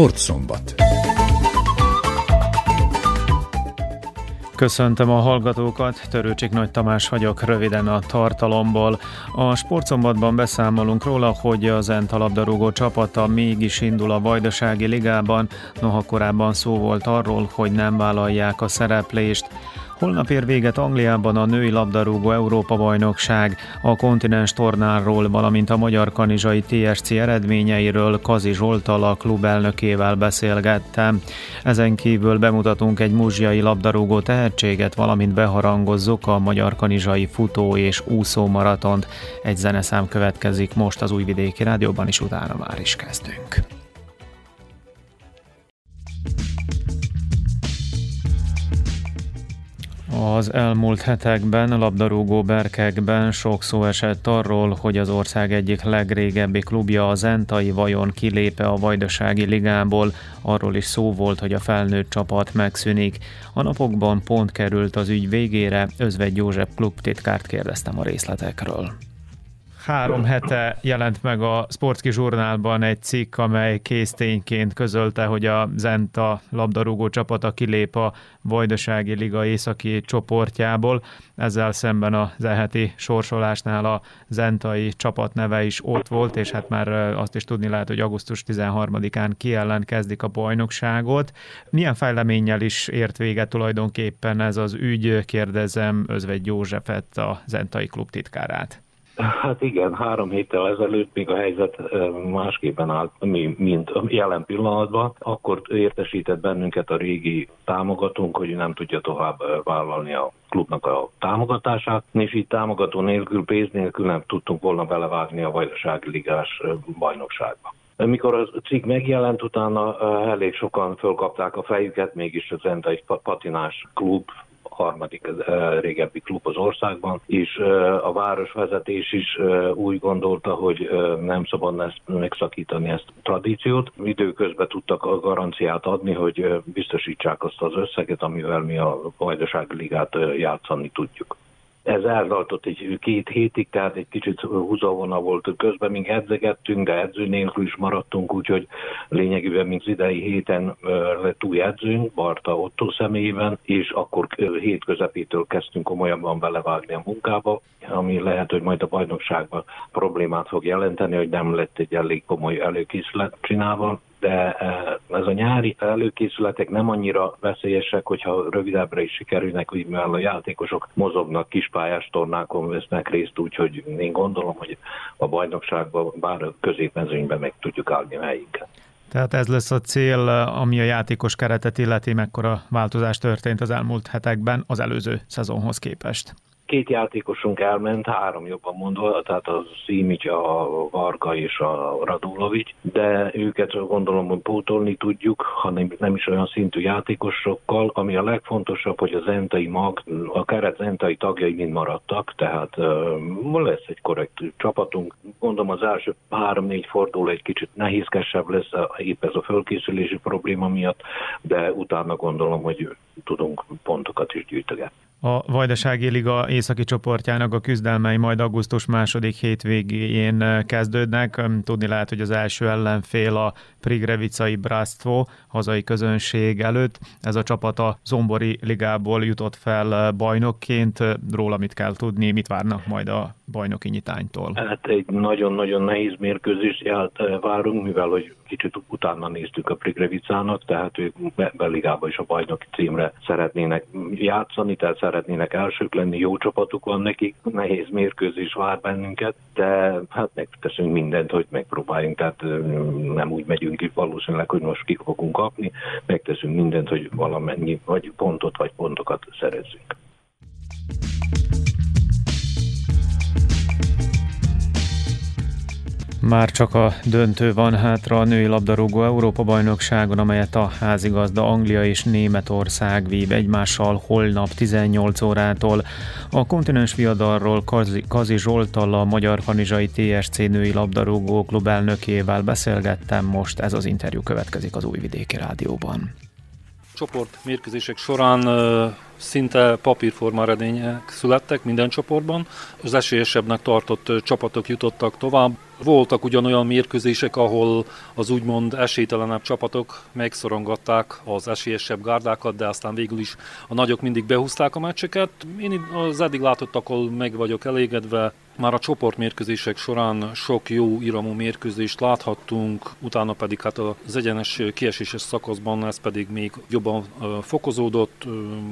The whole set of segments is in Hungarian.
Sportszombat. Köszöntöm a hallgatókat, Töröcsik Nagy Tamás vagyok, röviden a tartalomból. A Sportszombatban beszámolunk róla, hogy a Zenta labdarúgó csapata mégis indul a Vajdasági Ligában, noha korábban szó volt arról, hogy nem vállalják a szereplést. Holnap ér véget Angliában a női labdarúgó Európa-bajnokság, a kontinens tornáról, valamint a magyar kanizsai TSC eredményeiről Kazi Zoltán a klub elnökével beszélgettem. Ezen kívül bemutatunk egy muzsiai labdarúgó tehetséget, valamint beharangozzuk a magyar kanizsai futó és úszó maratont. Egy zeneszám következik most az Újvidéki Rádióban, és utána már is kezdünk. Az elmúlt hetekben labdarúgó berkekben sok szó esett arról, hogy az ország egyik legrégebbi klubja, a Zentai vajon kilépe a Vajdasági Ligából, arról is szó volt, hogy a felnőtt csapat megszűnik. A napokban pont került az ügy végére, Özvegy József klubtitkárt kérdeztem a részletekről. 3 hete jelent meg a Sportki Zsurnálban egy cikk, amely késztényként közölte, hogy a Zenta labdarúgó csapata kilép a Vajdasági Liga északi csoportjából. Ezzel szemben az e-heti sorsolásnál a zentai csapat neve is ott volt, és hát már azt is tudni lehet, hogy augusztus 13-án ki ellen kezdik a bajnokságot. Milyen fejleménnyel is ért véget tulajdonképpen ez az ügy? Kérdezem Özvegy Józsefet, a zentai klub titkárát. Hát igen, 3 héttel ezelőtt még a helyzet másképpen állt, mint jelen pillanatban. Akkor értesített bennünket a régi támogatónk, hogy nem tudja tovább vállalni a klubnak a támogatását, és így támogató nélkül, pénz nélkül nem tudtunk volna belevágni a Vajdasági Ligás bajnokságba. Mikor a cikk megjelent, utána elég sokan fölkapták a fejüket, mégis az Zentai patinás klub, harmadik régebbi klub az országban, és a városvezetés is úgy gondolta, hogy nem szabadna megszakítani ezt a tradíciót. Időközben tudtak a garanciát adni, hogy biztosítsák azt az összeget, amivel mi a Vajdasági Ligát játszani tudjuk. Ez eltartott egy 2 hétig, tehát egy kicsit húzavona volt, közben még edzegettünk, de edző nélkül is maradtunk, úgyhogy lényegében még az idei héten lett új edzőnk, Barta Otto személyében, és akkor hét közepétől kezdtünk komolyabban belevágni a munkába, ami lehet, hogy majd a bajnokságban problémát fog jelenteni, hogy nem lett egy elég komoly előkészület csinálva. De ez a nyári előkészületek nem annyira veszélyesek, hogyha rövidebbre is sikerülnek, mivel a játékosok mozognak, kispályás tornákon vesznek részt, úgyhogy én gondolom, hogy a bajnokságban, bár a középmezőnyben meg tudjuk állni helyünket. Tehát ez lesz a cél, ami a játékos keretet illeti, mekkora változás történt az elmúlt hetekben az előző szezonhoz képest. 2 játékosunk elment, 3 jobban mondva, tehát a Szimics, a Varga és a Radulovics, de őket gondolom, hogy pótolni tudjuk, hanem nem is olyan szintű játékosokkal, ami a legfontosabb, hogy a zentai a keret zentai tagjai mind maradtak, tehát lesz egy korrekt csapatunk. Gondolom az első 3-4 forduló egy kicsit nehézkesebb lesz, épp ez a fölkészülési probléma miatt, de utána gondolom, hogy tudunk pontokat is gyűjtögetni. A Vajdasági Liga északi csoportjának a küzdelmei majd augusztus 2. hétvégén kezdődnek. Tudni lehet, hogy az első ellenfél a Prigrevicai Brastvo hazai közönség előtt. Ez a csapat a Zombori Ligából jutott fel bajnokként. Róla mit kell tudni, mit várnak majd a bajnoki nyitánytól? Hát egy nagyon-nagyon nehéz mérkőzést várunk, mivel hogy kicsit utána néztük a Prigrevicának, tehát ők Belgrádiba is a bajnoki címre szeretnének játszani, tehát szeretnének elsők lenni, jó csapatuk van nekik, nehéz mérkőzés vár bennünket, de hát megteszünk mindent, hogy megpróbáljunk, tehát nem úgy megyünk ki valószínűleg, hogy most ki fogunk kapni, megteszünk mindent, hogy valamennyi vagy pontot, vagy pontokat szerezzünk. Már csak a döntő van hátra a női labdarúgó Európa-bajnokságon, amelyet a házigazda Anglia és Németország vív egymással holnap 18 órától. A kontinens viadalról Kazi Zoltán, a magyar kanizsai TSC női labdarúgó klub elnökével beszélgettem, most ez az interjú következik az Újvidéki Rádióban. csoport mérkőzések során szinte papírforma eredmények születtek minden csoportban. Az esélyesebbnek tartott csapatok jutottak tovább. Voltak ugyanolyan mérkőzések, ahol az úgymond esélytelenebb csapatok megszorongatták az esélyesebb gárdákat, de aztán végül is a nagyok mindig behúzták a meccseket. Én az eddig látottakkal meg vagyok elégedve. Már a csoportmérkőzések során sok jó iramú mérkőzést láthattunk, utána pedig hát az egyenes kieséses szakaszban ez pedig még jobban fokozódott,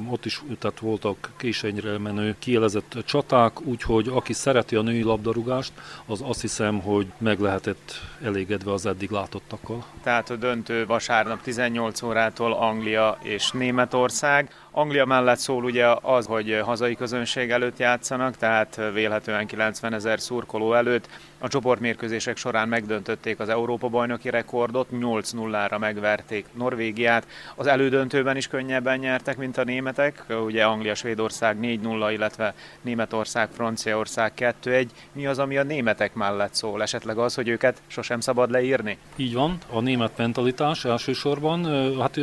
ott is tehát voltak késenyre menő kielezett csaták, úgyhogy aki szereti a női labdarúgást, az azt hiszem, hogy meg lehetett elégedve az eddig látottakkal. Tehát a döntő vasárnap 18 órától Anglia és Németország. Anglia mellett szól ugye az, hogy hazai közönség előtt játszanak, tehát vélhetően 90 000 szurkoló előtt. A csoportmérkőzések során megdöntötték az Európa-bajnoki rekordot, 8-0-ra megverték Norvégiát. Az elődöntőben is könnyebben nyertek, mint a németek. Ugye Anglia-Svédország 4-0, illetve Németország-Franciaország 2-1. Mi az, ami a németek mellett szól? Esetleg az, hogy őket sosem szabad leírni? Így van, a német mentalitás elsősorban. Hát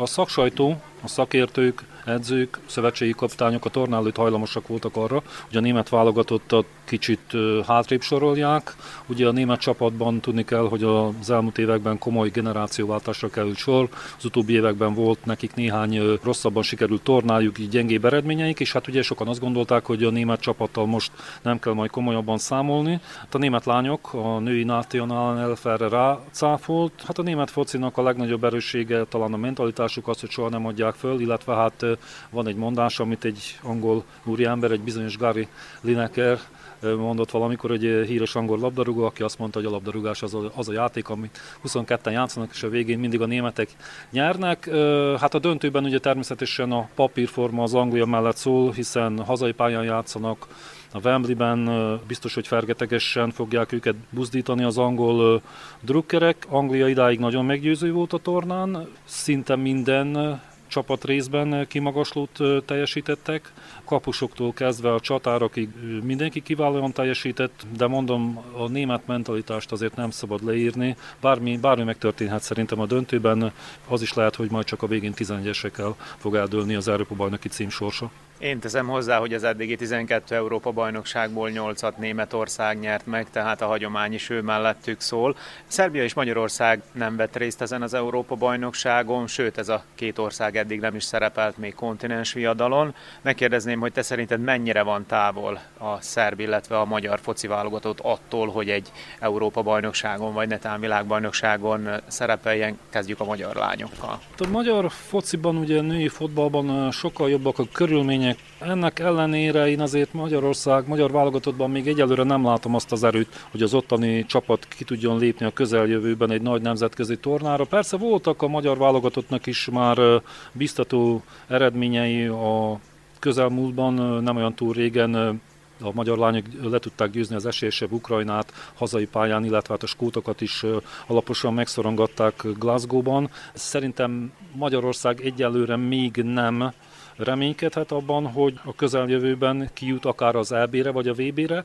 a szaksajtó, a szakértők, edzők, szövetségi kapitányok a torna előtt hajlamosak voltak arra, hogy a német válogatottat kicsit hátrébb sorolják. Ugye a német csapatban tudni kell, hogy az elmúlt években komoly generációváltásra került sor. Az utóbbi években volt nekik néhány rosszabban sikerült tornájuk, így gyengébb eredményeik, és hát ugye sokan azt gondolták, hogy a német csapattal most nem kell majd komolyabban számolni. Hát a német lányok a női nacionálnál erre rácáfolt. Hát a német focinak a legnagyobb erőssége talán a mentalitásuk az, hogy soha nem adják föl, illetve hát van egy mondás, amit egy angol úriember, egy bizonyos Gary Lineker mondott valamikor, egy híres angol labdarúgó, aki azt mondta, hogy a labdarúgás az a játék, amit 22-en játszanak, és a végén mindig a németek nyernek. Hát a döntőben ugye természetesen a papírforma az Anglia mellett szól, hiszen hazai pályán játszanak, a Wembleyben biztos, hogy fergetegesen fogják őket buzdítani az angol drukkerek. Anglia idáig nagyon meggyőző volt a tornán, szinte minden csapat részben kimagaslót teljesítettek, kapusoktól kezdve a csatárokig mindenki kiválóan teljesített, de mondom, a német mentalitást azért nem szabad leírni. Bármi megtörténhet szerintem a döntőben, az is lehet, hogy majd csak a végén 11-esekkel fog eldőlni az Európa-bajnoki cím sorsa. Én teszem hozzá, hogy az eddigi 12 Európa-bajnokságból 8-at Németország nyert meg, tehát a hagyomány is ő mellettük szól. Szerbia és Magyarország nem vett részt ezen az Európa-bajnokságon, sőt ez a két ország eddig nem is szerepelt még kontinens viadalon. Megkérdezném, hogy te szerinted mennyire van távol a szerb, illetve a magyar foci válogatott attól, hogy egy Európa-bajnokságon vagy netán világbajnokságon szerepeljen? Kezdjük a magyar lányokkal. A magyar fociban, ugye női fotballban sokkal jobbak a körülmények. Ennek ellenére én azért Magyarország, magyar válogatottban még egyelőre nem látom azt az erőt, hogy az ottani csapat ki tudjon lépni a közeljövőben egy nagy nemzetközi tornára. Persze voltak a magyar válogatottnak is már biztató eredményei a közelmúltban, nem olyan túl régen a magyar lányok le tudták győzni az esélyesebb Ukrajnát hazai pályán, illetve hát a skótokat is alaposan megszorongatták Glasgow-ban. Szerintem Magyarország egyelőre még nem reménykedhet abban, hogy a közeljövőben kijut akár az EB-re vagy a VB-re.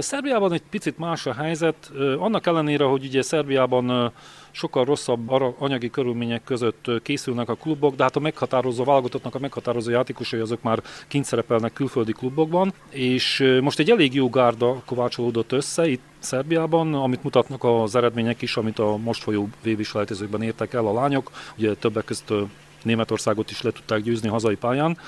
Szerbiában egy picit más a helyzet, annak ellenére, hogy ugye Szerbiában sokkal rosszabb anyagi körülmények között készülnek a klubok, de hát a meghatározó válogatottnak a meghatározó játékosai azok már kint szerepelnek külföldi klubokban, és most egy elég jó gárda kovácsolódott össze itt Szerbiában, amit mutatnak az eredmények is, amit a most folyó VB-selejtezőkben értek el a lányok, ugye többek között Németországot is le tudták győzni hazai pályán.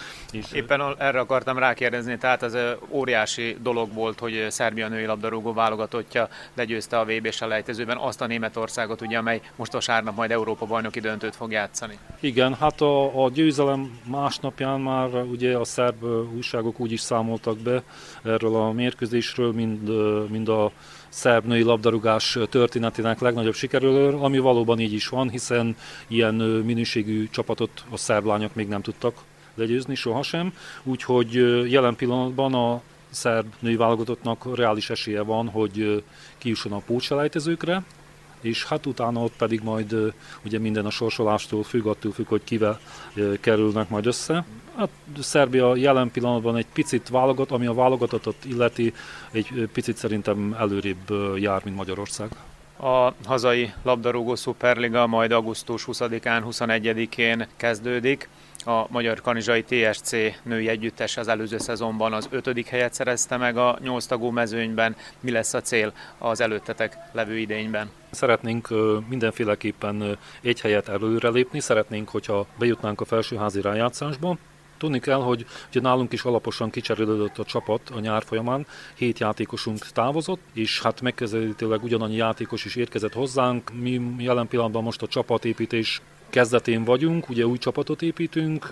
Éppen erre akartam rákérdezni, tehát az óriási dolog volt, hogy Szerbia női labdarúgó válogatottja legyőzte a VB-selejtezőben azt a Németországot, ugye, amely most vasárnap majd Európa-bajnoki döntőt fog játszani. Igen, hát a győzelem másnapján már ugye a szerb újságok úgy is számoltak be erről a mérkőzésről, mind a szerb női labdarúgás történetének legnagyobb sikerről, ami valóban így is van, hiszen ilyen minőségű csapatot a szerb lányok még nem tudtak legyőzni sohasem, úgyhogy jelen pillanatban a szerb női válogatottnak reális esélye van, hogy kijusson a pótselejtezőkre, és hát utána ott pedig majd ugye minden a sorsolástól függ, attól függ, hogy kivel kerülnek majd össze. Hát Szerbia jelen pillanatban egy picit válogat, ami a válogatottat illeti, egy picit szerintem előrébb jár, mint Magyarország. A hazai labdarúgó szuperliga majd augusztus 20-án, 21-én kezdődik. A magyar kanizsai TSC női együttes az előző szezonban az 5. helyet szerezte meg a 8 tagú mezőnyben. Mi lesz a cél az előttetek levő idényben? Szeretnénk mindenféleképpen egy helyet előrelépni, szeretnénk, hogyha bejutnánk a felsőházi rájátszásba. Tudni kell, hogy ugye nálunk is alaposan kicserélődött a csapat a nyár folyamán, 7 játékosunk távozott, és hát megközelítőleg ugyanannyi játékos is érkezett hozzánk. Mi jelen pillanatban most a csapatépítés kezdetén vagyunk, ugye új csapatot építünk,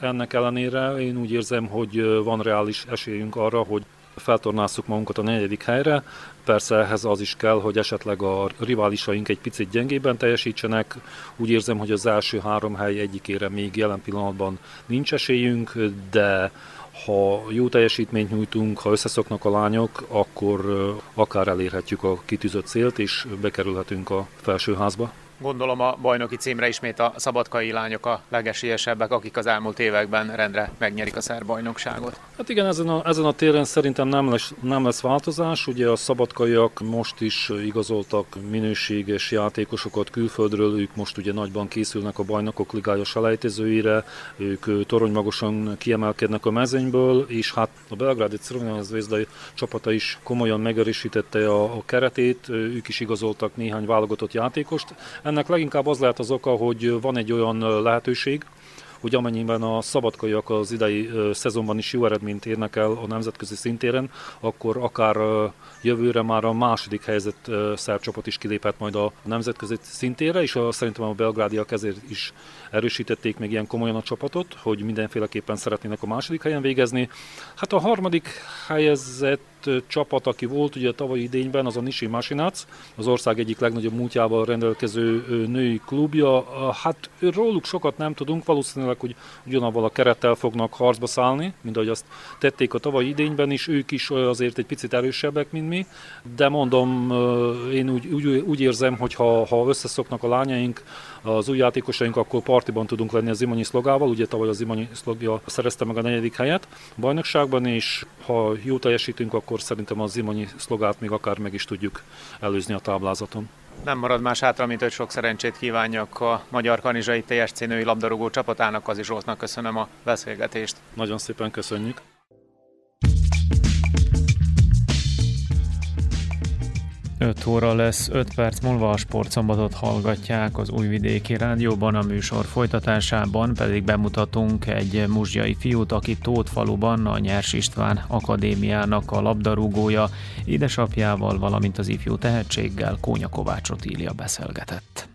ennek ellenére én úgy érzem, hogy van reális esélyünk arra, hogy feltornázzuk magunkat a 4. helyre. Persze ehhez az is kell, hogy esetleg a riválisaink egy picit gyengében teljesítsenek. Úgy érzem, hogy az első 3 hely egyikére még jelen pillanatban nincs esélyünk, de ha jó teljesítményt nyújtunk, ha összeszoknak a lányok, akkor akár elérhetjük a kitűzött célt, és bekerülhetünk a felsőházba. Gondolom a bajnoki címre ismét a szabadkai lányok a legesélyesebbek, akik az elmúlt években rendre megnyerik a szerb bajnokságot. Hát igen, ezen a téren szerintem nem lesz változás. Ugye a szabadkaiak most is igazoltak minőséges játékosokat külföldről, ők most ugye nagyban készülnek a Bajnokok Ligája selejtezőire, ők toronymagosan kiemelkednek a mezőnyből, és hát a Belgrádi Crvena Zvezda csapata is komolyan megerősítette a keretét, ők is igazoltak néhány válogatott játékost. Ennek leginkább az lehet az oka, hogy van egy olyan lehetőség, hogy amennyiben a szabadkaiak az idei szezonban is jó eredményt érnek el a nemzetközi szintéren, akkor akár jövőre már a 2. helyzet szerb csapat is kiléphet majd a nemzetközi szintére, és szerintem a belgrádiak ezért is erősítették még ilyen komolyan a csapatot, hogy mindenféleképpen szeretnének a 2. helyen végezni. Hát a 3. helyezett csapat, aki volt ugye a tavalyi idényben, az a Nisi Masinac, az ország egyik legnagyobb múltjával rendelkező női klubja. Hát róluk sokat nem tudunk, valószínűleg, hogy ugyanabban a kerettel fognak harcba szállni, mint ahogy azt tették a tavalyi idényben is, ők is azért egy picit erősebbek, mint mi, de mondom, én úgy érzem, hogy ha összeszoknak a lányaink, az új játékosaink, akkor partiban tudunk lenni a Zimonyi szlogával, ugye tavaly a Zimonyi szlogja szerezte meg a 4. helyet a bajnokságban, és ha jó teljesítünk, akkor szerintem a Zimonyi szlogát még akár meg is tudjuk előzni a táblázaton. Nem marad más hátra, mint hogy sok szerencsét kívánjak a magyar kanizsai TSC női labdarúgó csapatának. Kazi Zsoltnak köszönöm a beszélgetést. Nagyon szépen köszönjük. Öt óra lesz, 5 perc múlva a Sportszombatot hallgatják az Újvidéki Rádióban, a műsor folytatásában pedig bemutatunk egy muzsiai fiút, aki Tóthfaluban a Nyers István Akadémiának a labdarúgója, édesapjával, valamint az ifjú tehetséggel Kónya Kovács Otília beszélgetett.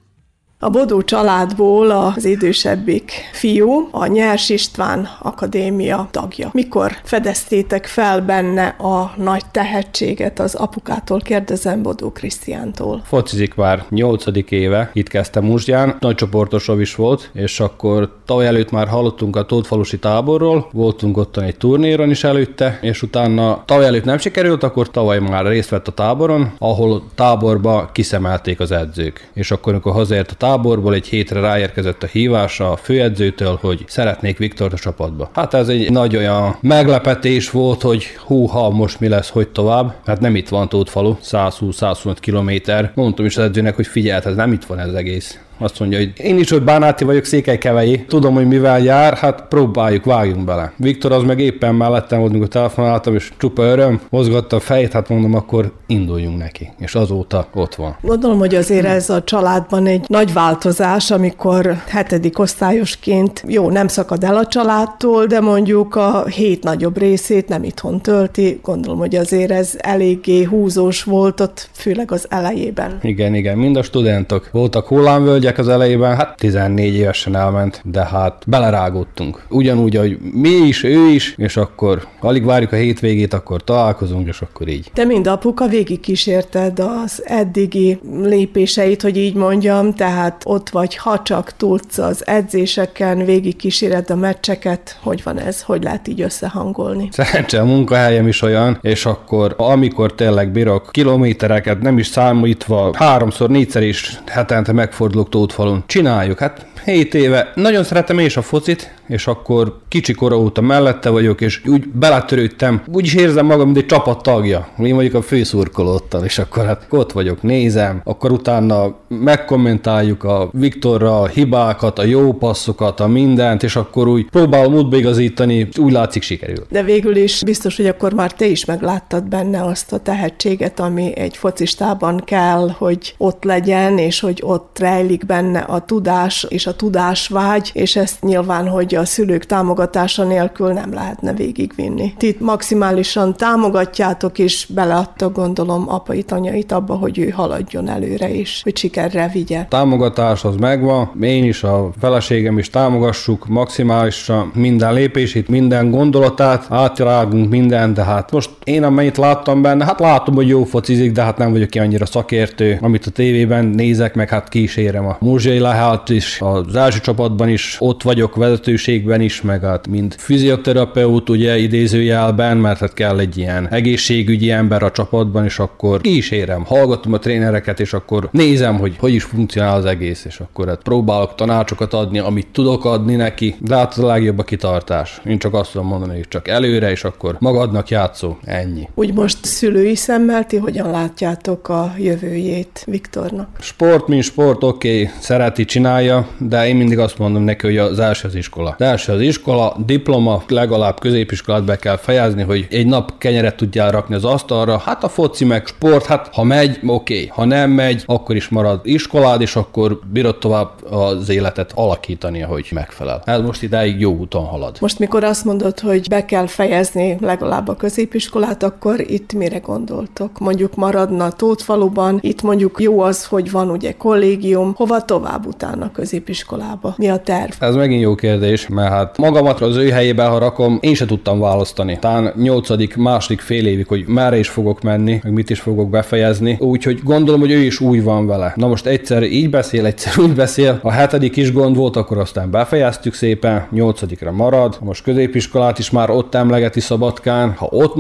A Bodó családból az idősebbik fiú a Nyers István Akadémia tagja. Mikor fedeztétek fel benne a nagy tehetséget? Az apukától kérdezem, Bodó Krisztiántól. Focizik már 8. éve, itt kezdtem Muzsdján, nagy csoportosov is volt, és akkor tavaly előtt már hallottunk a Tóthfalusi táborról, voltunk ottan egy turnéron is előtte, és utána tavaly előtt nem sikerült, akkor tavaly már részt vett a táboron, ahol táborba kiszemelték az edzők. És akkor, amikor hazaért a táborból, egy hétre ráérkezett a hívás a főedzőtől, hogy szeretnék Viktort a csapatba. Hát ez egy nagy olyan meglepetés volt, hogy húha, most mi lesz, hogy tovább. Hát nem itt van Tóthfalu, 120-125 kilométer. Mondtam is az edzőnek, hogy figyelj, ez nem itt van ez egész. Azt mondja, hogy én is ott bánáti vagyok, székelykeveji, tudom, hogy mivel jár, hát próbáljuk, vágjunk bele. Viktor az meg éppen mellettem volt, amikor telefonáltam, és csupa öröm, mozgatta a fejét, hát mondom, akkor induljunk neki. És azóta ott van. Gondolom, hogy azért ez a családban egy nagy változás, amikor 7. osztályosként, jó, nem szakad el a családtól, de mondjuk a 7 nagyobb részét nem itthon tölti. Gondolom, hogy azért ez eléggé húzós volt ott, főleg az elejében. Igen, mind a studentok voltak hullámvölgyek, az elejében, hát 14 évesen elment, de hát belerágódtunk. Ugyanúgy, hogy mi is, ő is, és akkor alig várjuk a hétvégét, akkor találkozunk, és akkor így. Te mind apuka végig kísérted az eddigi lépéseit, hogy így mondjam, tehát ott vagy, ha csak tudsz az edzéseken, végig kíséred a meccseket. Hogy van ez? Hogy lehet így összehangolni? Szerencsére a munkahelyem is olyan, és akkor amikor tényleg bírok kilométereket, nem is számítva, 3-4-szer is hetente megfordulok Tóthfalun. Csináljuk, hát 7 éve. Nagyon szeretem én is a focit, és akkor kicsi kora óta mellette vagyok, és úgy beletörődtem. Úgy is érzem magam, mint egy csapat tagja. Én vagyok a főszurkolóttal, és akkor hát ott vagyok, nézem. Akkor utána megkommentáljuk a Viktorra a hibákat, a jó passzokat, a mindent, és akkor úgy próbálom útba igazítani, úgy látszik sikerül. De végül is biztos, hogy akkor már te is megláttad benne azt a tehetséget, ami egy focistában kell, hogy ott legyen, és hogy ott rejlik benne a tudás és a tudásvágy, és ezt nyilván, hogy a szülők támogatása nélkül nem lehetne végigvinni. Ti maximálisan támogatjátok, és beleadtak, gondolom, apait, anyait abba, hogy ő haladjon előre, és hogy sikerre vigye. Támogatás az megvan, én is, a feleségem is támogassuk maximálisan minden lépését, minden gondolatát, átrágunk mindent, de hát most én amennyit láttam benne, hát látom, hogy jó focizik, de hát nem vagyok én annyira szakértő, amit a tévében nézek, meg hát kísérem a Múzsai Lehát is, az első csapatban is, ott vagyok vezetőségben is, meg hát mind fizioterapeut, ugye idézőjelben, mert hát kell egy ilyen egészségügyi ember a csapatban, és akkor kísérem, hallgatom a trénereket, és akkor nézem, hogy hogy is funkcionál az egész, és akkor hát próbálok tanácsokat adni, amit tudok adni neki, de hát az a legjobb a kitartás. Én csak azt tudom mondani, hogy csak előre, és akkor magadnak játszó, ennyi. Úgy most szülői szemmel ti hogyan látjátok a jövőjét Viktornak? Sport, mint sport, oké, szereti, csinálja, de én mindig azt mondom neki, hogy az első az iskola. Az első az iskola, diploma, legalább középiskolát be kell fejezni, hogy egy nap kenyeret tudjál rakni az asztalra, hát a foci meg sport, hát ha megy, oké, ha nem megy, akkor is marad iskolád, és akkor bírod tovább az életet alakítani, ahogy megfelel. Ez most idáig jó úton halad. Most mikor azt mondod, hogy be kell fejezni legalább a középiskolát, akkor itt mire gondoltok? Mondjuk maradna Tóthfaluban, itt mondjuk jó az, hogy van ugye kollégium, hova tovább utána középiskolába? Mi a terv? Ez megint jó kérdés, mert hát magamat az ő helyében, ha rakom, én se tudtam választani. Tán 8. második fél évig, hogy merre is fogok menni, meg mit is fogok befejezni, úgyhogy gondolom, hogy ő is úgy van vele. Na most egyszer így beszél, egyszer úgy beszél, a 7. is gond volt, akkor aztán befejeztük szépen, 8. marad, most középiskolát is már ott emlegeti Szabadkán, ha ott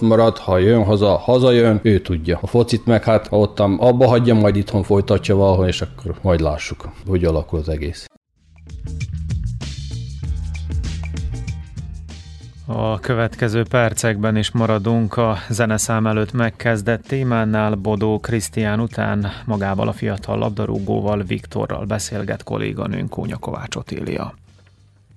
marad, ha jön haza, hazajön, ő tudja. A focit meg hát, ha ottam abba hagyja, majd itthon folytatja valahol, és akkor majd lássuk, hogy alakul az egész. A következő percekben is maradunk a zeneszám előtt megkezdett témánál. Bodó Krisztián után magával a fiatal labdarúgóval, Viktorral beszélget kolléganőnk, Kónya Kovács Otília.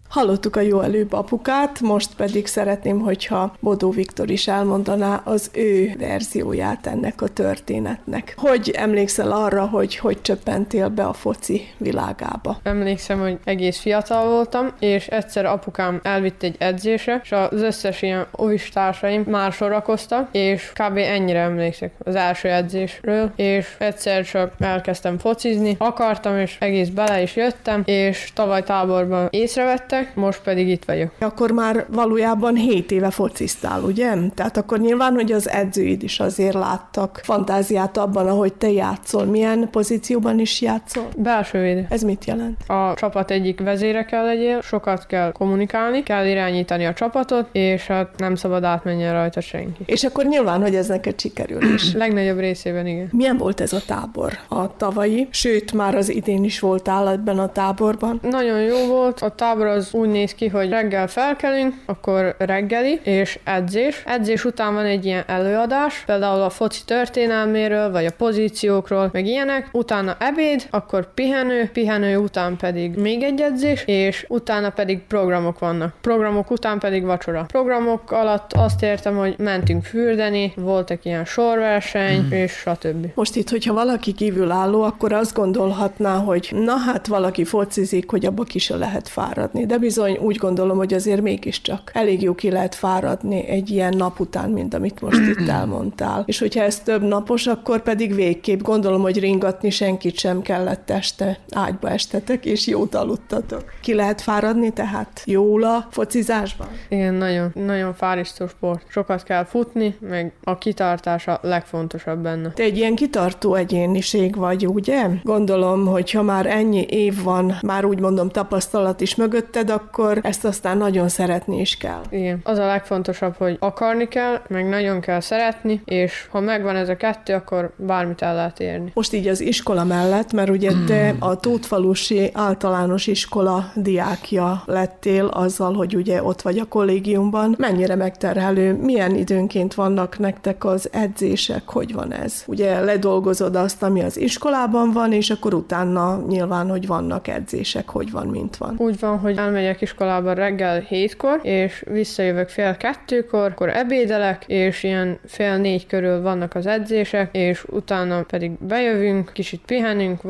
Hallottuk a jó előbb apukát, most pedig szeretném, hogyha Bodó Viktor is elmondaná az ő verzióját ennek a történetnek. Hogy emlékszel arra, hogy csöppentél be a foci világába? Emlékszem, hogy egész fiatal voltam, és egyszer apukám elvitt egy edzésre, és az összes ilyen óvistársaim már sorakoztak, és kb. Ennyire emlékszek az első edzésről, és egyszer csak elkezdtem focizni, akartam, és egész bele is jöttem, és tavaly táborban észrevettem, most pedig itt vagyok. Akkor már valójában 7 éve fociztál, ugye? Tehát akkor nyilván, hogy az edzőid is azért láttak fantáziát abban, ahogy te játszol. Milyen pozícióban is játszol? Belsővédő. Ez mit jelent? A csapat egyik vezére kell legyél, sokat kell kommunikálni, kell irányítani a csapatot, és hát nem szabad átmenjen rajta senki. És akkor nyilván, hogy ez neked sikerül is. Legnagyobb részében igen. Milyen volt ez a tábor? A tavalyi, sőt már az idén is voltál ebben a táborban. Nagyon jó volt. A tábor az úgy néz ki, hogy reggel felkelünk, akkor reggeli és edzés. Edzés után van egy ilyen előadás, például a foci történelméről, vagy a pozíciókról, meg ilyenek. Utána ebéd, akkor pihenő, pihenő után pedig még egy edzés, és utána pedig programok vannak. Programok után pedig vacsora. Programok alatt azt értem, hogy mentünk fürdeni, voltak ilyen sorverseny, és stb. Most itt, hogyha valaki kívülálló, akkor azt gondolhatná, hogy na hát valaki focizik, hogy abba ki se lehet fáradni. De bizony úgy gondolom, hogy azért mégiscsak elég jó ki lehet fáradni egy ilyen nap után, mint amit most itt elmondtál. És hogyha ez több napos, akkor pedig végképp gondolom, hogy ringatni senkit sem kellett este, ágyba estetek, és jót aludtatok. Ki lehet fáradni tehát jól a focizásban? Igen, nagyon, nagyon fárasztó sport. Sokat kell futni, meg a kitartás a legfontosabb benne. Te egy ilyen kitartó egyéniség vagy, ugye? Gondolom, hogy ha már ennyi év van, már úgy mondom tapasztalat is mögötted, neked, akkor ezt aztán nagyon szeretni is kell. Igen. Az a legfontosabb, hogy akarni kell, meg nagyon kell szeretni, és ha megvan ez a kettő, akkor bármit el lehet érni. Most így az iskola mellett, mert ugye te a Tóthfalusi általános iskola diákja lettél azzal, hogy ugye ott vagy a kollégiumban. Mennyire megterhelő? Milyen időnként vannak nektek az edzések? Hogy van ez? Ugye ledolgozod azt, ami az iskolában van, és akkor utána nyilván, hogy vannak edzések, hogy van, mint van. Úgy van, hogy elmegyek iskolába reggel 7-kor, és visszajövök fél 2-kor, akkor ebédelek, és ilyen fél 4 körül vannak az edzések, és utána pedig bejövünk, kicsit pihenünk,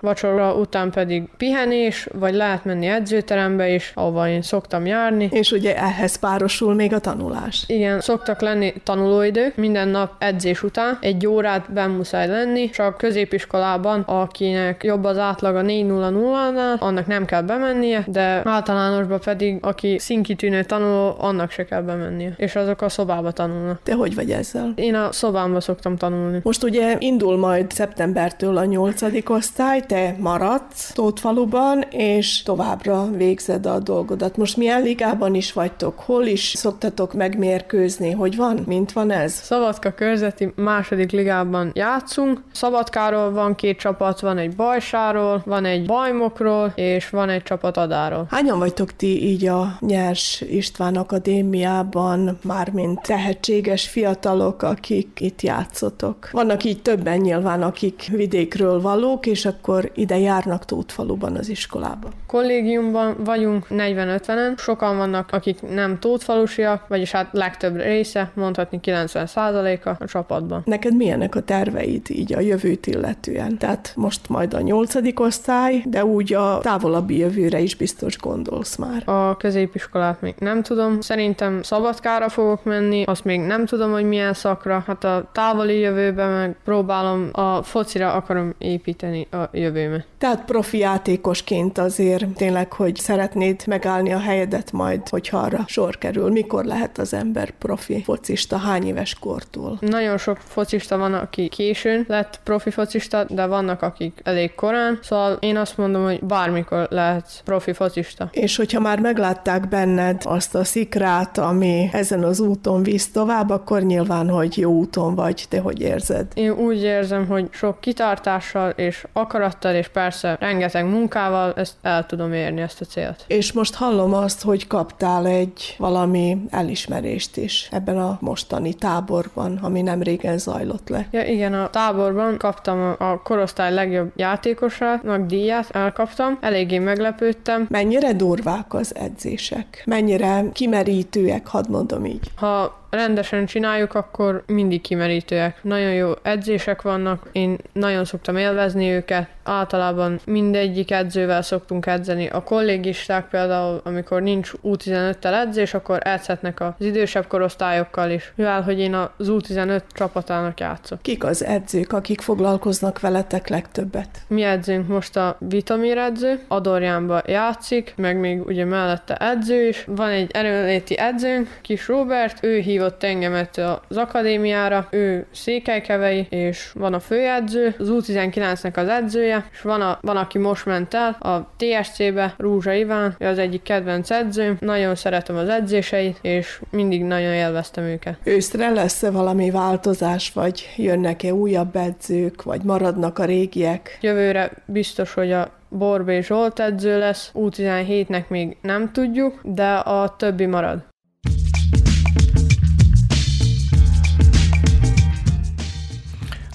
vacsora után pedig pihenés, vagy lehet menni edzőterembe is, ahova én szoktam járni. És ugye ehhez párosul még a tanulás. Igen, szoktak lenni tanulóidők, minden nap edzés után, 1 órát benn muszáj lenni, csak középiskolában, akinek jobb az átlaga 4.00-nál, annak nem kell bemennie, de általánosban pedig, aki színkitűnő tanuló, annak se kell bemennie. És azok a szobába tanulnak. Te hogy vagy ezzel? Én a szobámba szoktam tanulni. Most ugye indul majd szeptembertől a 8. osztály, te maradsz Tóthfaluban, és továbbra végzed a dolgodat. Most milyen ligában is vagytok? Hol is szoktatok megmérkőzni? Hogy van? Mint van ez? Szabadka körzeti második ligában játszunk. Szabadkáról van 2 csapat, van egy Bajsáról, van egy Bajmokról, és van egy csapat Adáról. Hányan vagytok ti így a Nyers István Akadémiában, mármint tehetséges fiatalok, akik itt játszotok? Vannak így többen nyilván, akik vidékről valók, és akkor ide járnak Tóthfaluban az iskolába. Kollégiumban vagyunk 40-50-en, sokan vannak, akik nem tóthfalusiak, vagyis hát legtöbb része, mondhatni 90%-a a csapatban. Neked milyenek a terveid így a jövőt illetően? Tehát most majd a 8. osztály, de úgy a távolabbi jövőre is biztos gondolsz már. A középiskolát még nem tudom. Szerintem Szabadkára fogok menni, azt még nem tudom, hogy milyen szakra. Hát a távoli jövőben meg próbálom, a focira akarom építeni a jövőmet. Tehát profi játékosként azért tényleg, hogy szeretnéd megállni a helyedet majd, hogyha arra sor kerül. Mikor lehet az ember profi focista? Hány éves kortól? Nagyon sok focista van, aki későn lett profi focista, de vannak, akik elég korán. Szóval én azt mondom, hogy bármikor lehet profi focista. És hogyha már meglátták benned azt a szikrát, ami ezen az úton visz tovább, akkor nyilván, hogy jó úton vagy. Te hogy érzed? Én úgy érzem, hogy sok kitartással és akarattal, és persze rengeteg munkával ezt el tudom érni, ezt a célt. És most hallom azt, hogy kaptál egy valami elismerést is ebben a mostani táborban, ami nem régen zajlott le. Ja, igen, a táborban kaptam a korosztály legjobb játékosának díját, elkaptam. Eléggé meglepődtem. Mennyire durvák az edzések? Mennyire kimerítőek, hadd mondom így. Ha rendesen csináljuk, akkor mindig kimerítőek. Nagyon jó edzések vannak, én nagyon szoktam élvezni őket, általában mindegyik edzővel szoktunk edzeni. A kollégisták például, amikor nincs U15-tel edzés, akkor edzhetnek az idősebb korosztályokkal is, mivel hogy én az U15 csapatának játszok. Kik az edzők, akik foglalkoznak veletek legtöbbet? Mi edzünk most a Vitamir edző, Adorjánba játszik, meg még ugye mellette edző is. Van egy erőléti edzőnk, Kis Robert, ő hívott engemet az akadémiára, ő székelykevei, és van a főedző, az U19-nek az edzője, és van, aki most ment el a TSC-be, Rúzsa Iván, ő az egyik kedvenc edzőm, nagyon szeretem az edzéseit, és mindig nagyon élveztem őket. Őszre lesz-e valami változás, vagy jönnek-e újabb edzők, vagy maradnak a régiek? Jövőre biztos, hogy a Borbély Zsolt edző lesz, U17-nek még nem tudjuk, de a többi marad.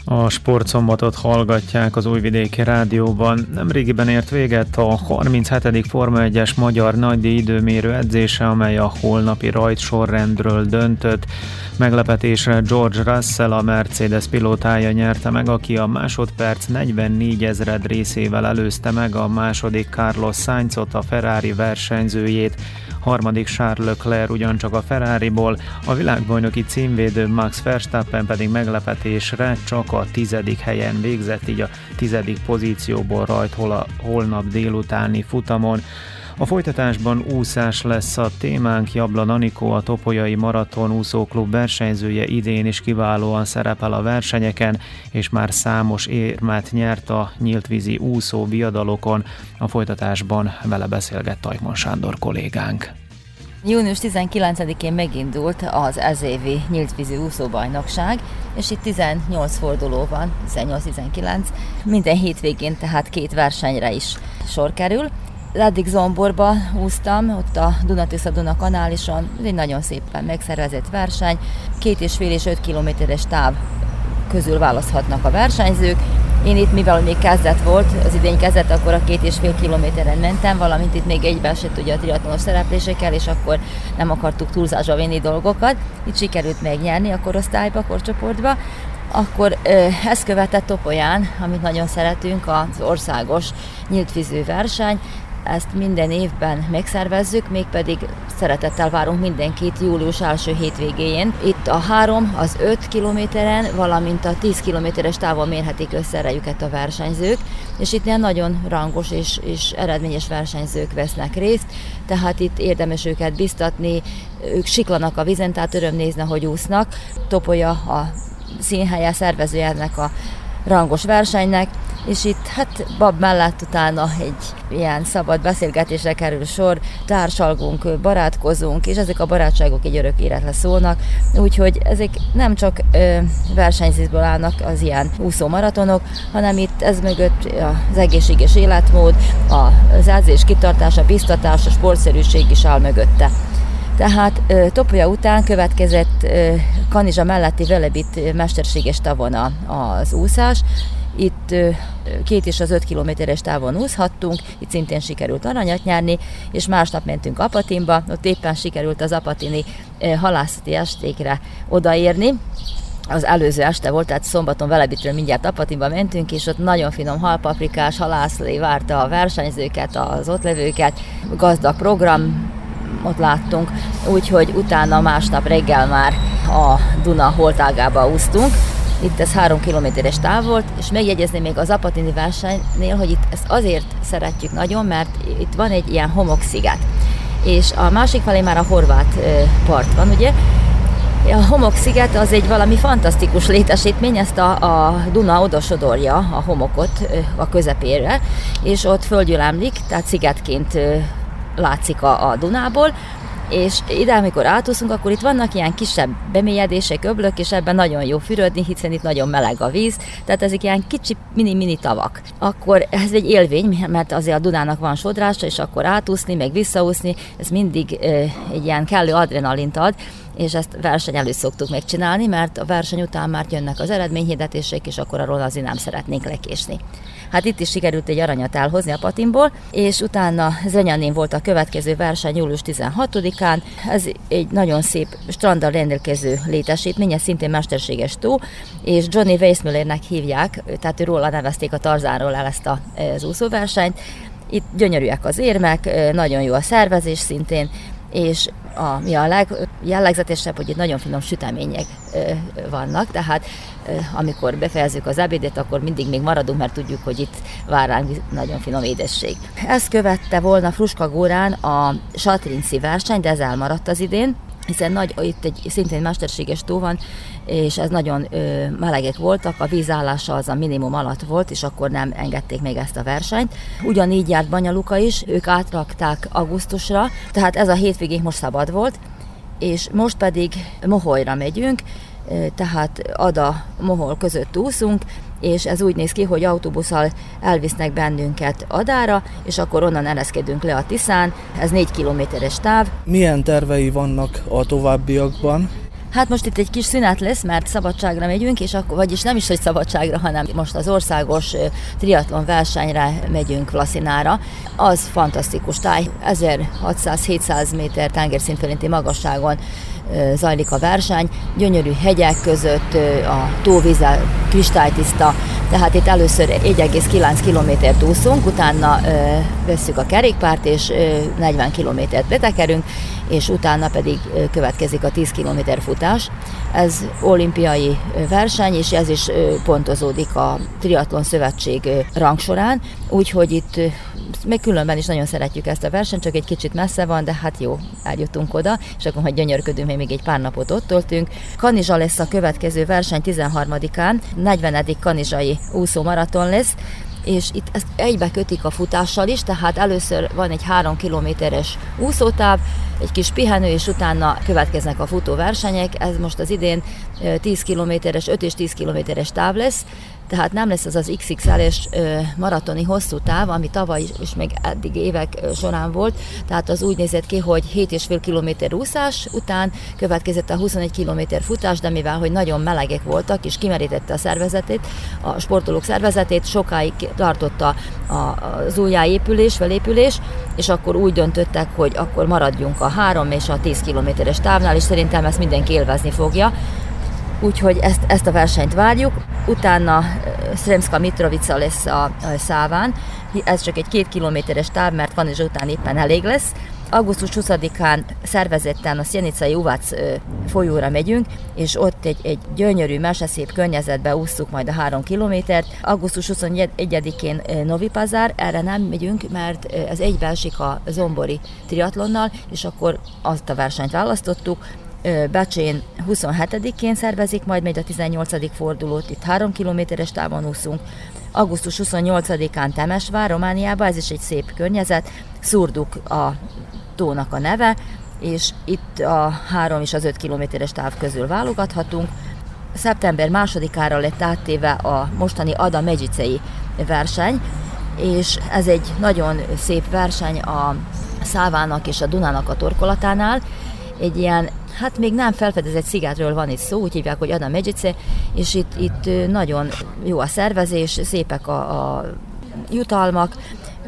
A Sportszombatot hallgatják az Újvidéki Rádióban. Nemrégiben ért véget a 37. Forma 1-es magyar nagydíj időmérő edzése, amely a holnapi rajtsorrendről döntött. Meglepetésre George Russell, a Mercedes pilótája nyerte meg, aki a másodperc 44 000 részével előzte meg a második Carlos Sainzot, a Ferrari versenyzőjét. Harmadik Charles Leclerc ugyancsak a Ferrariból, a világbajnoki címvédő Max Verstappen pedig meglepetésre csak a 10. helyen végzett, így a 10. pozícióból rajt holnap délutáni futamon. A folytatásban úszás lesz a témánk. Jablan Anikó, a Topolyai Maraton úszóklub versenyzője idén is kiválóan szerepel a versenyeken, és már számos érmet nyert a nyíltvízi úszó viadalokon. A folytatásban vele beszélget Tajkman Sándor kollégánk. Június 19-én megindult az ez évi nyíltvízi úszóbajnokság, és itt 18 forduló van, 18-19, minden hétvégén tehát két versenyre is sor kerül. Eddig Zomborba úsztam, ott a Dunatisza-Duna kanálison, ez egy nagyon szépen megszervezett verseny, 2,5 és 5 kilométeres táv közül választhatnak a versenyzők. Én itt, mivel még kezdet volt, az idény kezdet, akkor a 2,5 kilométeren mentem, valamint itt még egybeesett ugye a triatlonos szereplésekkel, és akkor nem akartuk túlzásba vinni dolgokat. Itt sikerült megnyerni a korosztályba, a korcsoportba. Akkor ezt követett Topolyán, amit nagyon szeretünk, az országos nyíltvízű verseny. Ezt minden évben megszervezzük, mégpedig szeretettel várunk mindenkit július első hétvégén. Itt a 3, az 5 kilométeren, valamint a 10 kilométeres távon mérhetik össze erejüket a versenyzők, és itt nagyon rangos és eredményes versenyzők vesznek részt, tehát itt érdemes őket biztatni, ők siklanak a vízen, tehát öröm nézne, hogy úsznak. Topolya a színhelye szervezője ennek a rangos versenynek, és itt bab mellett utána egy ilyen szabad beszélgetésre kerül sor, társalgunk, barátkozunk, és ezek a barátságok egy örök életre szólnak, úgyhogy ezek nem csak versenyzésből állnak az ilyen úszómaratonok, hanem itt ez mögött az egészséges életmód, az edzés kitartása, biztatása, sportszerűség is áll mögötte. Tehát Topolya után következett Kanizsa melletti Velebit mesterséges tavon az úszás. Itt 2 és az 5 kilométeres távon úszhattunk, itt szintén sikerült aranyat nyerni, és másnap mentünk Apatinba, ott éppen sikerült az apatini halászati estékre odaérni. Az előző este volt, tehát szombaton Velebitről mindjárt Apatinba mentünk, és ott nagyon finom halpaprikás halászlé várta a versenyzőket, az ott levőket, gazdag program, ott láttunk, úgyhogy utána másnap reggel már a Duna holtágába úsztunk. Itt ez 3 kilométeres táv volt, és megjegyezném még az apatini versenynél, hogy itt ezt azért szeretjük nagyon, mert itt van egy ilyen homoksziget, és a másik felé már a horvát part van, ugye? A homoksziget az egy valami fantasztikus létesítmény, ezt a Duna odasodorja a homokot a közepére, és ott földgyülemlik, tehát szigetként látszik a Dunából, és ide, amikor átúszunk, akkor itt vannak ilyen kisebb bemélyedések, öblök, és ebben nagyon jó fürödni, hiszen itt nagyon meleg a víz, tehát ezek ilyen kicsi, mini-mini tavak. Akkor ez egy élmény, mert azért a Dunának van sodrása, és akkor átúszni, meg visszaúszni, ez mindig egy ilyen kellő adrenalint ad, és ezt verseny előtt szoktuk megcsinálni, mert a verseny után már jönnek az eredményhirdetések, és akkor arról azért nem szeretnénk lekésni. Hát itt is sikerült egy aranyat elhozni Apatinból, és utána Zrenyanin volt a következő verseny július 16-án. Ez egy nagyon szép stranddal rendelkező létesítmény, ez szintén mesterséges tó, és Johnny Weissmüllernek hívják, tehát ő róla nevezték a Tarzánról el ezt az úszóversenyt. Itt gyönyörűek az érmek, nagyon jó a szervezés szintén, és ami a legjellegzetesebb, hogy itt nagyon finom sütemények vannak, tehát amikor befejezzük az ebédet, akkor mindig még maradunk, mert tudjuk, hogy itt vár ránk nagyon finom édesség. Ezt követte volna Fruskagórán a Satrinci verseny, de ez elmaradt az idén, hiszen itt egy szintén mesterséges tó van, és ez nagyon melegek voltak, a vízállása az a minimum alatt volt, és akkor nem engedték még ezt a versenyt. Ugyanígy járt Banyaluka is, ők átrakták augusztusra, tehát ez a hétvégén most szabad volt, és most pedig Moholyra megyünk, tehát Ada-Mohol között úszunk, és ez úgy néz ki, hogy autóbusszal elvisznek bennünket Adára, és akkor onnan ereszkedünk le a Tiszán, ez 4 kilométeres táv. Milyen tervei vannak a továbbiakban? Hát most itt egy kis szünet lesz, mert szabadságra megyünk, és akkor, vagyis nem is, hogy szabadságra, hanem most az országos triatlon versenyre megyünk Vlasinára. Az fantasztikus táj, 1600-700 méter tengerszint feletti magasságon zajlik a verseny, gyönyörű hegyek között, a tóvíze kristálytiszta, tehát itt először 1,9 kilométert úszunk, utána vesszük a kerékpárt, és 40 kilométert betekerünk, és utána pedig következik a 10 kilométer futás. Ez olimpiai verseny, és ez is pontozódik a Triatlon Szövetség rangsorán, úgyhogy itt még különben is nagyon szeretjük ezt a versenyt, csak egy kicsit messze van, de hát jó, eljutunk oda, és akkor majd gyönyörködünk, még egy pár napot ott töltünk. Kanizsa lesz a következő verseny 13-án, 40. kanizsai úszómaraton lesz, és itt ezt egybe kötik a futással is, tehát először van egy 3 kilométeres úszótáv, egy kis pihenő, és utána következnek a futóversenyek. Ez most az idén 10 kilométeres, 5 és 10 kilométeres táv lesz, tehát nem lesz az az XXL-es maratoni hosszú táv, ami tavaly is, és még eddig évek során volt, tehát az úgy nézett ki, hogy 7,5 kilométer úszás után következett a 21 kilométer futás, de mivel, hogy nagyon melegek voltak, és kimerítette a szervezetét, a sportolók szervezetét, sokáig tartotta az újjáépülés, felépülés, és akkor úgy döntöttek, hogy akkor maradjunk a 3 és a 10 kilométeres távnál, és szerintem ezt mindenki élvezni fogja. Úgyhogy ezt a versenyt várjuk, utána Sremska Mitrovica lesz a Száván, ez csak egy 2 kilométeres táv, mert van, és után éppen elég lesz. Augusztus 20-án szervezetten a Sjenicai Uvac folyóra megyünk, és ott egy gyönyörű, meseszép környezetbe ússzuk majd a 3 kilométert. Augusztus 21-én Novi Pazár, erre nem megyünk, mert ez egybeesik a zombori triatlonnal, és akkor azt a versenyt választottuk. Becsén 27-én szervezik, majd megy a 18. fordulót, itt 3 kilométeres távon úszunk. Augusztus 28-án Temesvár, Romániában, ez is egy szép környezet, Szurduk a tónak a neve, és itt a 3 és az 5 kilométeres táv közül válogathatunk. Szeptember 2-ára lett áttéve a mostani Ada-Medzsicei verseny, és ez egy nagyon szép verseny a Szávának és a Dunának a torkolatánál, egy ilyen, hát még nem felfedezett szigetről van itt szó, úgy hívják, hogy Ada-Medzice, és itt nagyon jó a szervezés, szépek a jutalmak,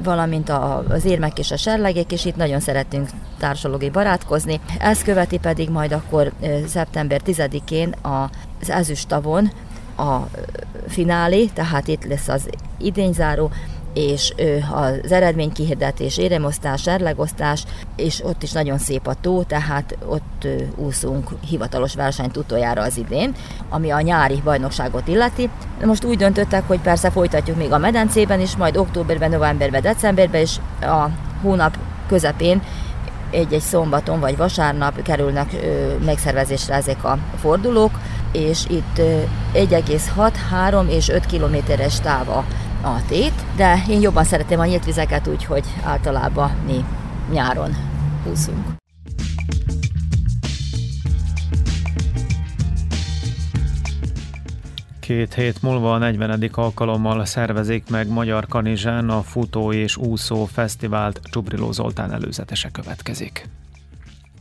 valamint az érmek és a serlegek, és itt nagyon szeretünk társalogni, barátkozni. Ezt követi pedig majd akkor szeptember 10-én az Ezüsttabon a finálé, tehát itt lesz az idényzáró, és az eredménykihirdetés, éremosztás, serlegosztás, és ott is nagyon szép a tó, tehát ott úszunk hivatalos versenyt utoljára az idén, ami a nyári bajnokságot illeti. Most úgy döntöttek, hogy persze folytatjuk még a medencében is, majd októberben, novemberben, decemberben, és a hónap közepén egy szombaton vagy vasárnap kerülnek megszervezésre ezek a fordulók, és itt 1,6, 3 és 5 kilométeres táva a tét, de én jobban szeretem a nyílt vizeket, úgyhogy általában mi nyáron úszunk. Két hét múlva a 40. alkalommal szervezik meg Magyar Kanizsán a futó és úszó fesztivált. Csubriló Zoltán előzetese következik.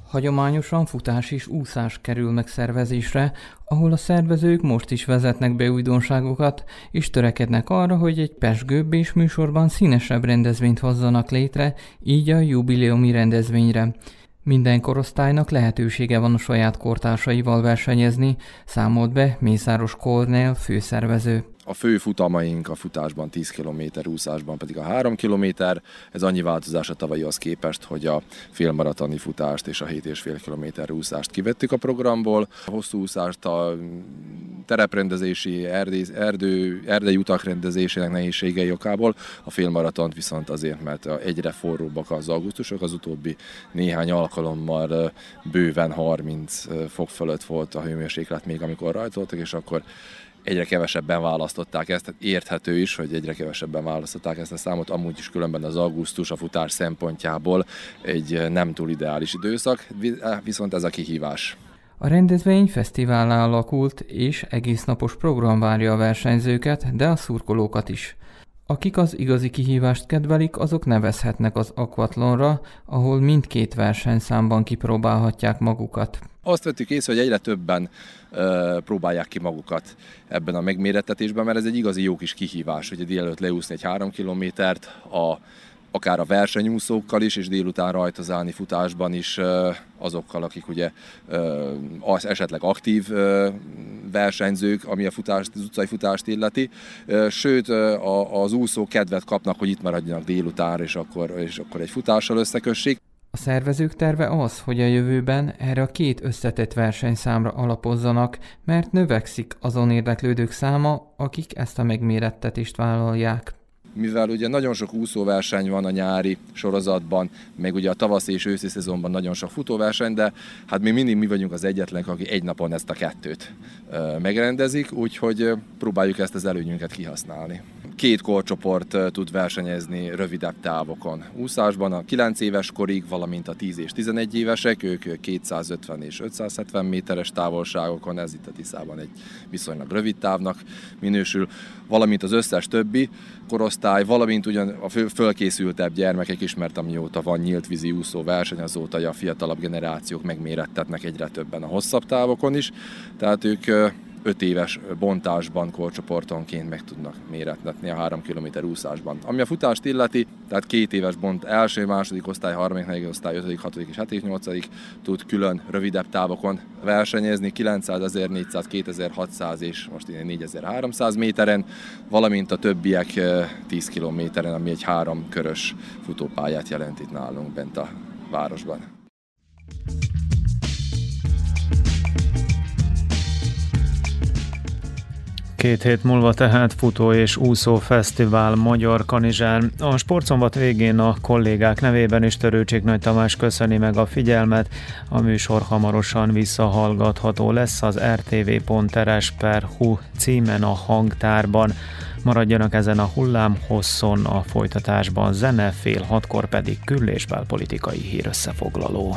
Hagyományosan futás és úszás kerül megszervezésre, ahol a szervezők most is vezetnek be újdonságokat, és törekednek arra, hogy egy pezsgőbb és műsorban színesebb rendezvényt hozzanak létre, így a jubileumi rendezvényre. Minden korosztálynak lehetősége van a saját kortársaival versenyezni, számolt be Mészáros Kornél főszervező. A fő futamaink a futásban 10 km, úszásban pedig a 3 km. Ez annyi változás a tavalyihoz képest, hogy a félmaratoni futást és a 7,5 km úszást kivettük a programból. A hosszú úszást a tereprendezési, erdei utak rendezésének nehézségei okából, a félmaratont viszont azért, mert egyre forróbbak az augusztusok, az utóbbi néhány alkalommal bőven 30 fok fölött volt a hőmérséklet még, amikor rajtoltak, és akkor egyre kevesebben választották ezt, tehát érthető is, hogy egyre kevesebben választották ezt a számot, amúgy is különben az augusztus a futás szempontjából egy nem túl ideális időszak, viszont ez a kihívás. A rendezvény fesztivállá alakult, és egésznapos program várja a versenyzőket, de a szurkolókat is. Akik az igazi kihívást kedvelik, azok nevezhetnek az akvatlonra, ahol mindkét versenyszámban kipróbálhatják magukat. Azt vettük észre, hogy egyre többen próbálják ki magukat ebben a megmérettetésben, mert ez egy igazi jó kis kihívás, hogy délelőtt leúszni egy 3 kilométert, akár a versenyúszókkal is, és délután rajtozálni futásban is azokkal, akik ugye az esetleg aktív versenyzők, ami a futást, az utcai futást illeti. Sőt, az úszók kedvet kapnak, hogy itt maradjanak délutánra, és akkor egy futással összekössék. A szervezők terve az, hogy a jövőben erre a két összetett versenyszámra alapozzanak, mert növekszik azon érdeklődők száma, akik ezt a megmérettetést vállalják. mivel ugye nagyon sok úszóverseny van a nyári sorozatban, meg ugye a tavaszi és őszi szezonban nagyon sok futóverseny, de hát mi mindig mi vagyunk az egyetlenek, aki egy napon ezt a kettőt megrendezik, úgyhogy próbáljuk ezt az előnyünket kihasználni. Két korcsoport tud versenyezni rövidebb távokon. Úszásban a 9 éves korig, valamint a 10 és 11 évesek, ők 250 és 570 méteres távolságokon, ez itt a Tiszában egy viszonylag rövid távnak minősül, valamint az összes többi korosztály, valamint ugyan a fölkészültebb gyermekek is, mert amióta van nyílt vízi úszóverseny, azóta a fiatalabb generációk megmérettetnek egyre többen a hosszabb távokon is, tehát ők 5 éves bontásban korcsoportonként meg tudnak mérettetni a 3 km úszásban. Ami a futást illeti, tehát 2 éves bont első, második osztály, harmadik, negyedik osztály, ötödik, hatodik és hetedik, nyolcadik tud külön rövidebb távokon versenyezni, 900, 1400, 2600 és most innen 4300 méteren, valamint a többiek 10 kilométeren, ami egy 3 körös futópályát jelent itt nálunk bent a városban. Két hét múlva tehát futó és úszó fesztivál Magyar Kanizsán. A Sportszombat végén a kollégák nevében is Törőcsik Nagy Tamás köszöni meg a figyelmet. A műsor hamarosan visszahallgatható lesz az rtv.teres.hu címen a hangtárban. Maradjanak ezen a hullám hosszon, a folytatásban zene, fél hatkor pedig Küll és Bál politikai hírösszefoglaló.